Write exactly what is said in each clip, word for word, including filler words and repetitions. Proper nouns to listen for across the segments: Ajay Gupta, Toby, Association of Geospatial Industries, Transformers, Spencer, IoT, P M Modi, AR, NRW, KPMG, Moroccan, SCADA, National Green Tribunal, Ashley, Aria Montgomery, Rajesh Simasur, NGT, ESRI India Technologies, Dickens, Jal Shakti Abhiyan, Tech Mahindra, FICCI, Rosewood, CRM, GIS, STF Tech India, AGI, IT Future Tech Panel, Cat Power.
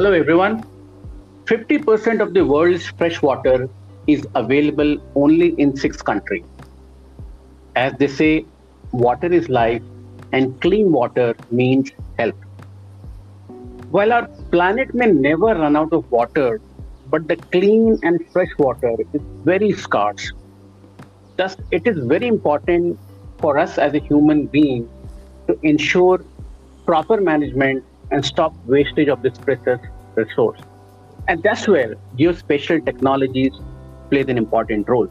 Hello everyone. fifty percent of the world's fresh water is available only in six countries. As they say, water is life and clean water means health. While our planet may never run out of water, but the clean and fresh water is very scarce. Thus, it is very important for us as a human being to ensure proper management and stop wastage of this precious resource. And that's where geospatial technologies plays an important role.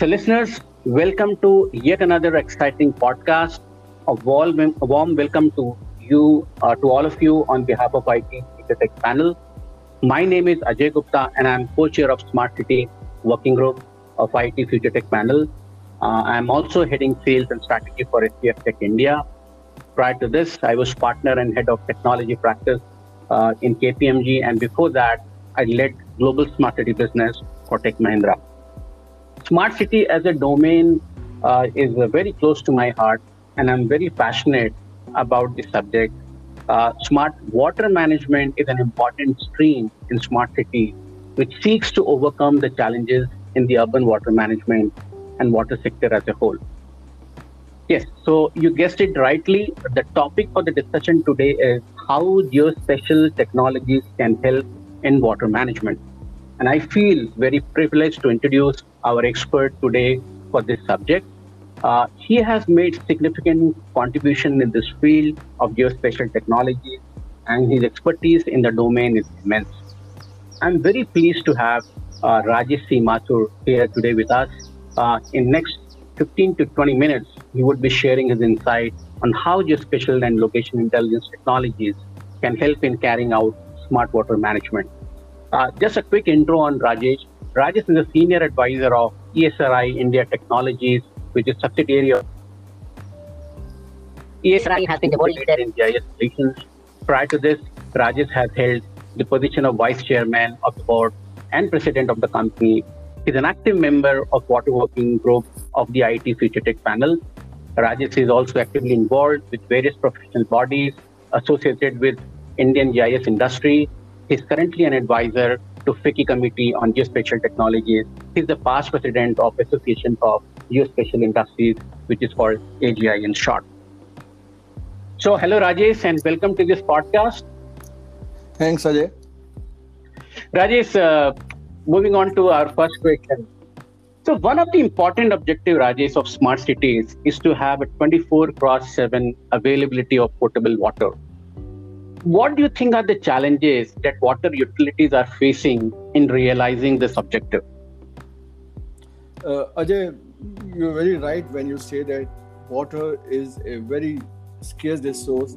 So listeners, welcome to yet another exciting podcast. A warm, a warm welcome to you, uh, to all of you on behalf of I T Future Tech Panel. My name is Ajay Gupta and I'm co-chair of Smart City Working Group of I T Future Tech Panel. Uh, I'm also heading sales and strategy for S T F Tech India. Prior to this, I was partner and head of technology practice uh, in K P M G, and before that, I led global smart city business for Tech Mahindra. Smart city as a domain uh, is uh, very close to my heart, and I'm very passionate about the subject. Uh, smart water management is an important stream in smart city, which seeks to overcome the challenges in the urban water management and water sector as a whole. Yes, so you guessed it rightly. The topic for the discussion today is how geospatial technologies can help in water management. And I feel very privileged to introduce our expert today for this subject. Uh, he has made significant contribution in this field of geospatial technologies, and his expertise in the domain is immense. I'm very pleased to have uh, Rajesh Simasur here today with us. Uh, in next fifteen to twenty minutes, he would be sharing his insight on how geospatial and location intelligence technologies can help in carrying out smart water management. Uh, just a quick intro on Rajesh. Rajesh is a senior advisor of E S R I India Technologies, which is subsidiary of E S R I has been the world leader in G I S solutions. Prior to this, Rajesh has held the position of vice chairman of the board and president of the company. He's an active member of Water Working Group of the I T Future Tech Panel. Rajesh is also actively involved with various professional bodies associated with Indian G I S industry. He's currently an advisor to FICCI Committee on Geospatial Technologies. He's the past president of Association of Geospatial Industries, which is called A G I in short. So, hello Rajesh, and welcome to this podcast. Thanks, Ajay. Rajesh, uh, moving on to our first question. So one of the important objectives, Rajesh, of smart cities is to have a twenty-four cross seven availability of potable water. What do you think are the challenges that water utilities are facing in realizing this objective? Uh, Ajay, you're very right when you say that water is a very scarce resource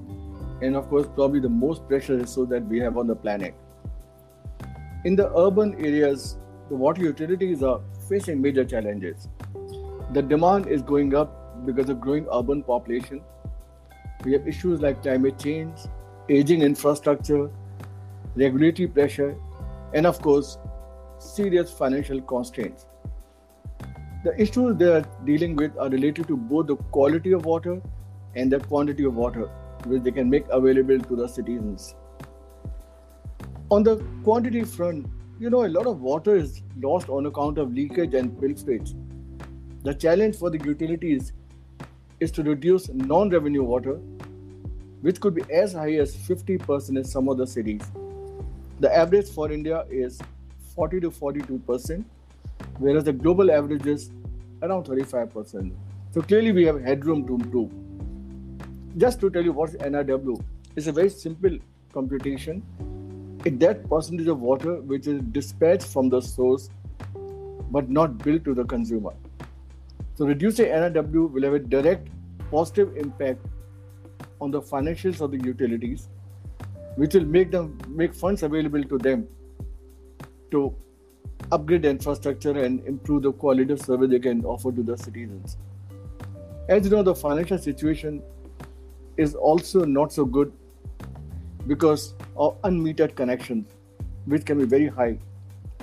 and of course probably the most precious resource that we have on the planet. In the urban areas, the water utilities are facing major challenges. The demand is going up because of growing urban population. We have issues like climate change, aging infrastructure, regulatory pressure, and of course, serious financial constraints. The issues they are dealing with are related to both the quality of water and the quantity of water which they can make available to the citizens. On the quantity front, you know, a lot of water is lost on account of leakage and pilferage. The challenge for the utilities is to reduce non-revenue water, which could be as high as fifty percent in some of the cities. The average for India is forty to forty-two percent, whereas the global average is around thirty-five percent. So clearly we have headroom to improve. Just to tell you what's N R W, it's a very simple computation. It's that percentage of water which is dispatched from the source but not billed to the consumer. So reducing N R W will have a direct positive impact on the financials of the utilities, which will make them make funds available to them to upgrade the infrastructure and improve the quality of service they can offer to the citizens. As you know, the financial situation is also not so good because of unmetered connections, which can be very high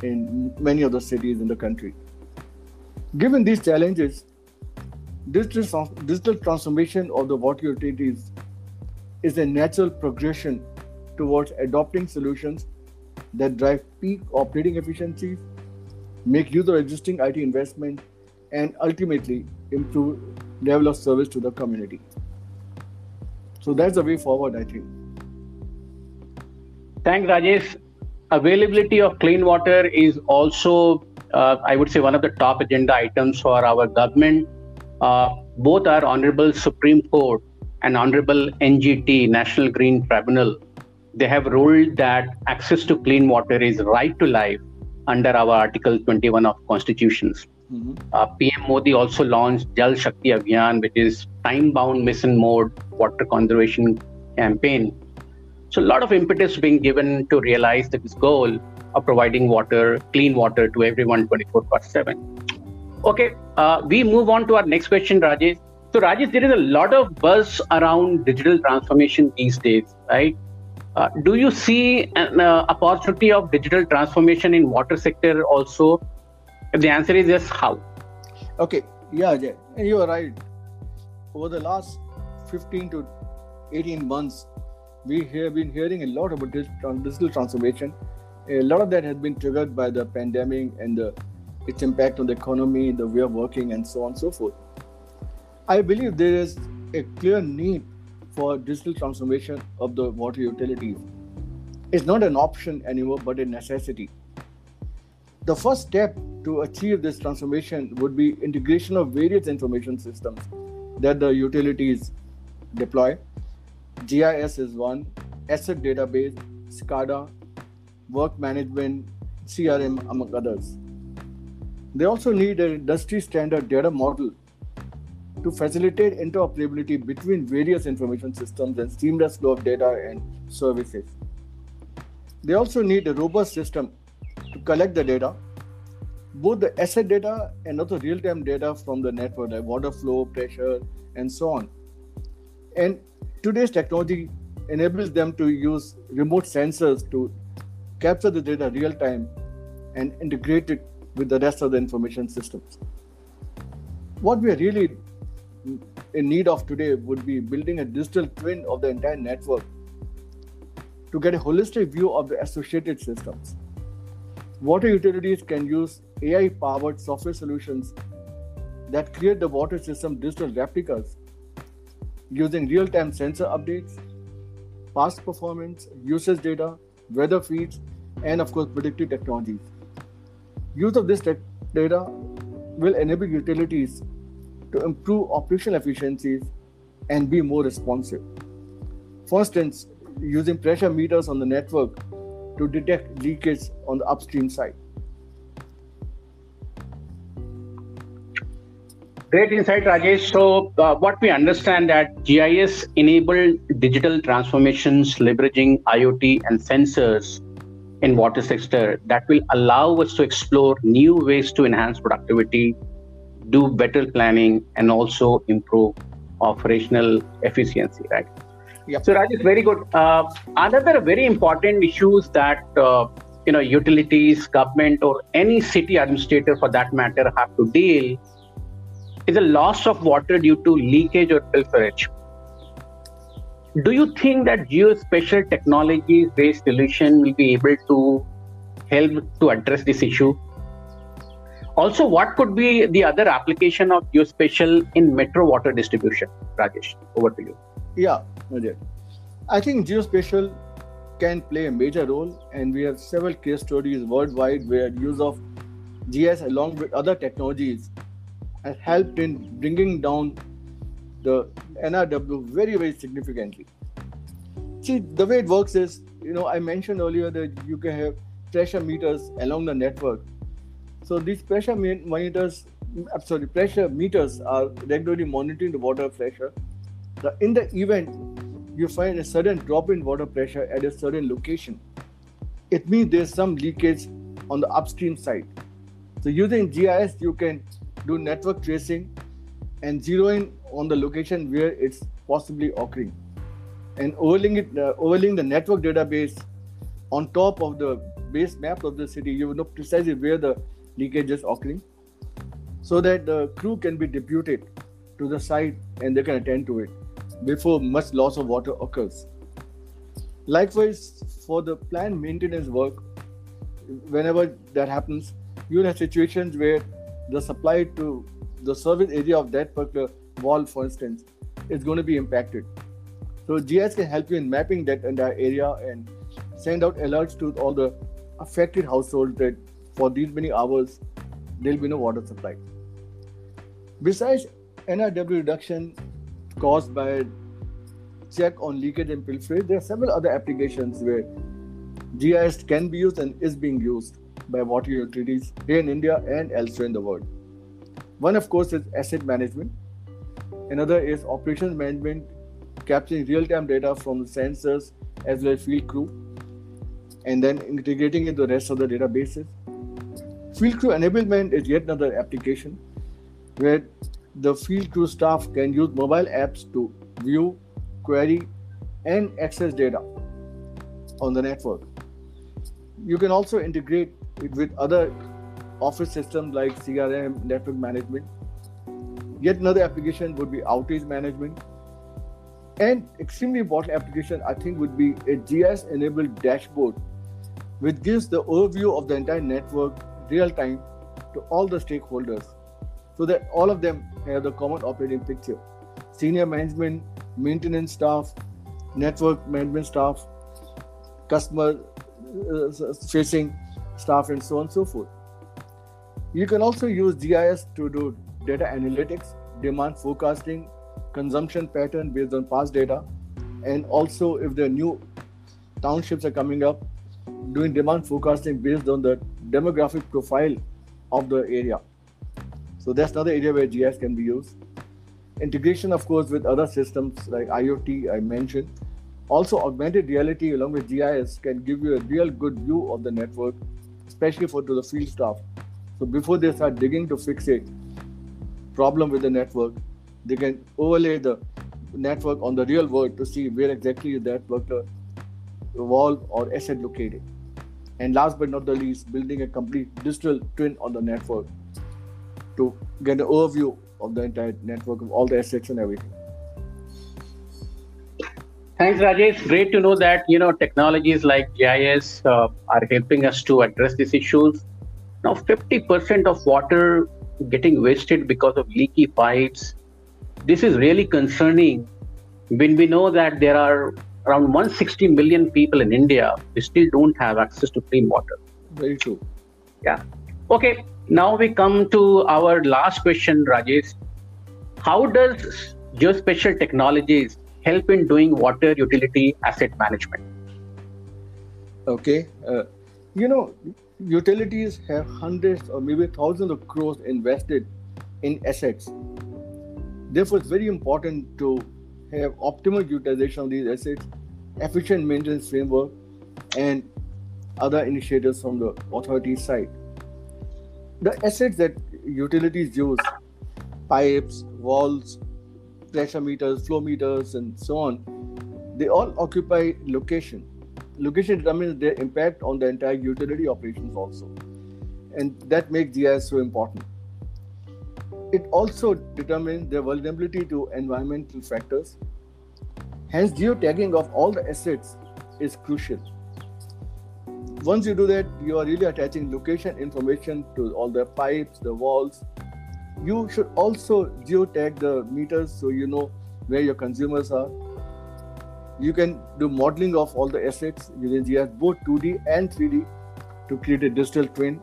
in many of the cities in the country. Given these challenges, digital, digital transformation of the water utilities is a natural progression towards adopting solutions that drive peak operating efficiencies, make use of existing I T investment, and ultimately improve level of service to the community. So that's the way forward, I think. Thanks, Rajesh. Availability of clean water is also, uh, I would say, one of the top agenda items for our government. Uh, both our Honorable Supreme Court and Honorable N G T, National Green Tribunal, they have ruled that access to clean water is right to life under our Article twenty-one of Constitutions. Mm-hmm. uh, P M Modi also launched Jal Shakti Abhiyan, which is time-bound mission mode water conservation campaign. So a lot of impetus being given to realize this goal of providing water, clean water to everyone twenty-four seven. Okay, uh, we move on to our next question, Rajesh. So Rajesh, there is a lot of buzz around digital transformation these days, right? Uh, do you see an uh, opportunity of digital transformation in water sector also? If the answer is yes, how? Okay, yeah, Ajay, you are right. Over the last fifteen to eighteen months, we have been hearing a lot about digital transformation. A lot of that has been triggered by the pandemic and the, its impact on the economy, the way of working, and so on and so forth. I believe there is a clear need for digital transformation of the water utilities. It's not an option anymore, but a necessity. The first step to achieve this transformation would be integration of various information systems that the utilities deploy. G I S is one, asset database, SCADA, work management, C R M, among others. They also need an industry standard data model to facilitate interoperability between various information systems and seamless flow of data and services. They also need a robust system to collect the data, both the asset data and also real-time data from the network, like water flow, pressure, and so on. And today's technology enables them to use remote sensors to capture the data real-time and integrate it with the rest of the information systems. What we are really in need of today would be building a digital twin of the entire network to get a holistic view of the associated systems. Water utilities can use A I-powered software solutions that create the water system digital replicas using real-time sensor updates, past performance, usage data, weather feeds, and of course predictive technologies. Use of this tech data will enable utilities to improve operational efficiencies and be more responsive. For instance, using pressure meters on the network to detect leakage on the upstream side. Great insight, Rajesh. So uh, what we understand that G I S enabled digital transformations leveraging IoT and sensors in water sector that will allow us to explore new ways to enhance productivity, do better planning, and also improve operational efficiency, right? Yep. So Rajesh, very good. Uh, another very important issues that uh, you know utilities, government, or any city administrator for that matter have to deal is a loss of water due to leakage or pilferage. Do you think that geospatial technologies-based solution will be able to help to address this issue? Also, what could be the other application of geospatial in metro water distribution? Rajesh, over to you. Yeah, Ajay. I think geospatial can play a major role, and we have several case studies worldwide where use of G I S along with other technologies has helped in bringing down the N R W very, very significantly. See, the way it works is, you know, I mentioned earlier that you can have pressure meters along the network. So these pressure monitors, I'm sorry, pressure meters are regularly monitoring the water pressure. In the event you find a sudden drop in water pressure at a certain location, it means there's some leakage on the upstream side. So using G I S, you can do network tracing and zero in on the location where it's possibly occurring, and overlaying it, uh, overlaying the network database on top of the base map of the city, you will know precisely where the leakage is occurring, so that the crew can be deputed to the site and they can attend to it before much loss of water occurs. Likewise, for the plant maintenance work, whenever that happens, you'll have situations where the supply to the service area of that particular valve, for instance, is going to be impacted. So G I S can help you in mapping that entire area and send out alerts to all the affected households that for these many hours, there'll be no water supply. Besides N R W reduction caused by check on leakage and pilferage, there are several other applications where G I S can be used and is being used by water utilities here in India and elsewhere in the world. One, of course, is asset management. Another is operations management, capturing real-time data from sensors as well as field crew, and then integrating it to the rest of the databases. Field crew enablement is yet another application where the field crew staff can use mobile apps to view, query, and access data on the network. You can also integrate it with other office systems like C R M, network management. Yet another application would be outage management. And extremely important application, I think, would be a G I S-enabled dashboard, which gives the overview of the entire network real-time to all the stakeholders, so that all of them have the common operating picture. Senior management, maintenance staff, network management staff, customer-facing uh, staff, and so on and so forth. You can also use G I S to do data analytics, demand forecasting, consumption pattern based on past data, and also if the new townships are coming up, doing demand forecasting based on the demographic profile of the area. So that's another area where G I S can be used. Integration, of course, with other systems like IoT, I mentioned. Also, augmented reality along with G I S can give you a real good view of the network, especially for to the field staff. So before they start digging to fix a problem with the network, they can overlay the network on the real world to see where exactly is that particular valve or asset located. And last but not the least, building a complete digital twin on the network to get an overview of the entire network of all the assets and everything. Thanks, Rajesh. Great to know that, you know, technologies like G I S uh, are helping us to address these issues. Now, fifty percent of water getting wasted because of leaky pipes. This is really concerning when we know that there are around one hundred sixty million people in India who still don't have access to clean water. Very true. Yeah. Okay. Now we come to our last question, Rajesh. How does geospatial technologies help in doing water utility asset management? Okay. Uh, you know, utilities have hundreds or maybe thousands of crores invested in assets. Therefore, it's very important to have optimal utilization of these assets, efficient maintenance framework, and other initiatives from the authority side. The assets that utilities use, pipes, valves, pressure meters, flow meters, and so on, they all occupy location. Location determines their impact on the entire utility operations also. And that makes G I S so important. It also determines their vulnerability to environmental factors. Hence, geotagging of all the assets is crucial. Once you do that, you are really attaching location information to all the pipes, the walls. You should also geotag the meters so you know where your consumers are. You can do modeling of all the assets using G I S, both two D and three D, to create a digital twin.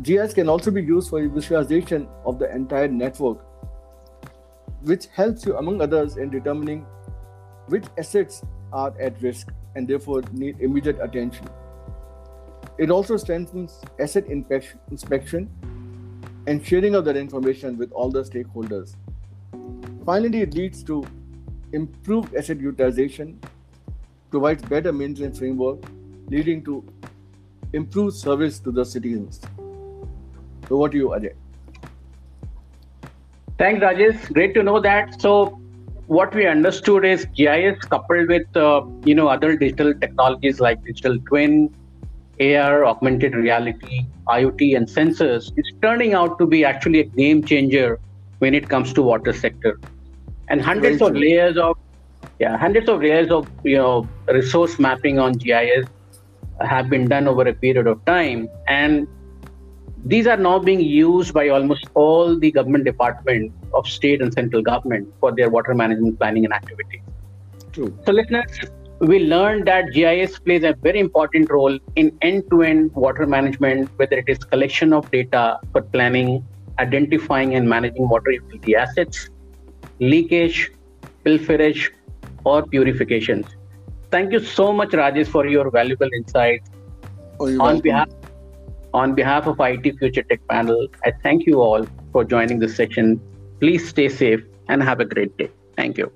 G I S can also be used for visualization of the entire network, which helps you, among others, in determining which assets are at risk and therefore need immediate attention. It also strengthens asset inspection and sharing of that information with all the stakeholders. Finally, it leads to improved asset utilization, provides better maintenance framework, leading to improved service to the citizens. So what do you, Ajay? Thanks, Rajesh. Great to know that. So what we understood is G I S coupled with uh, you know other digital technologies like digital twin, A R, augmented reality, IoT, and sensors is turning out to be actually a game changer when it comes to water sector. And hundreds of layers of yeah, hundreds of layers of, you know, resource mapping on G I S have been done over a period of time, and these are now being used by almost all the government departments of state and central government for their water management planning and activities. True. So listeners, we learned that G I S plays a very important role in end-to-end water management, whether it is collection of data for planning, identifying and managing water utility assets, leakage, pilferage, or purifications. Thank you so much, Rajesh, for your valuable insights. Oh, you're welcome. behalf On behalf of I T Future Tech Panel, I thank you all for joining this session. Please stay safe and have a great day. Thank you.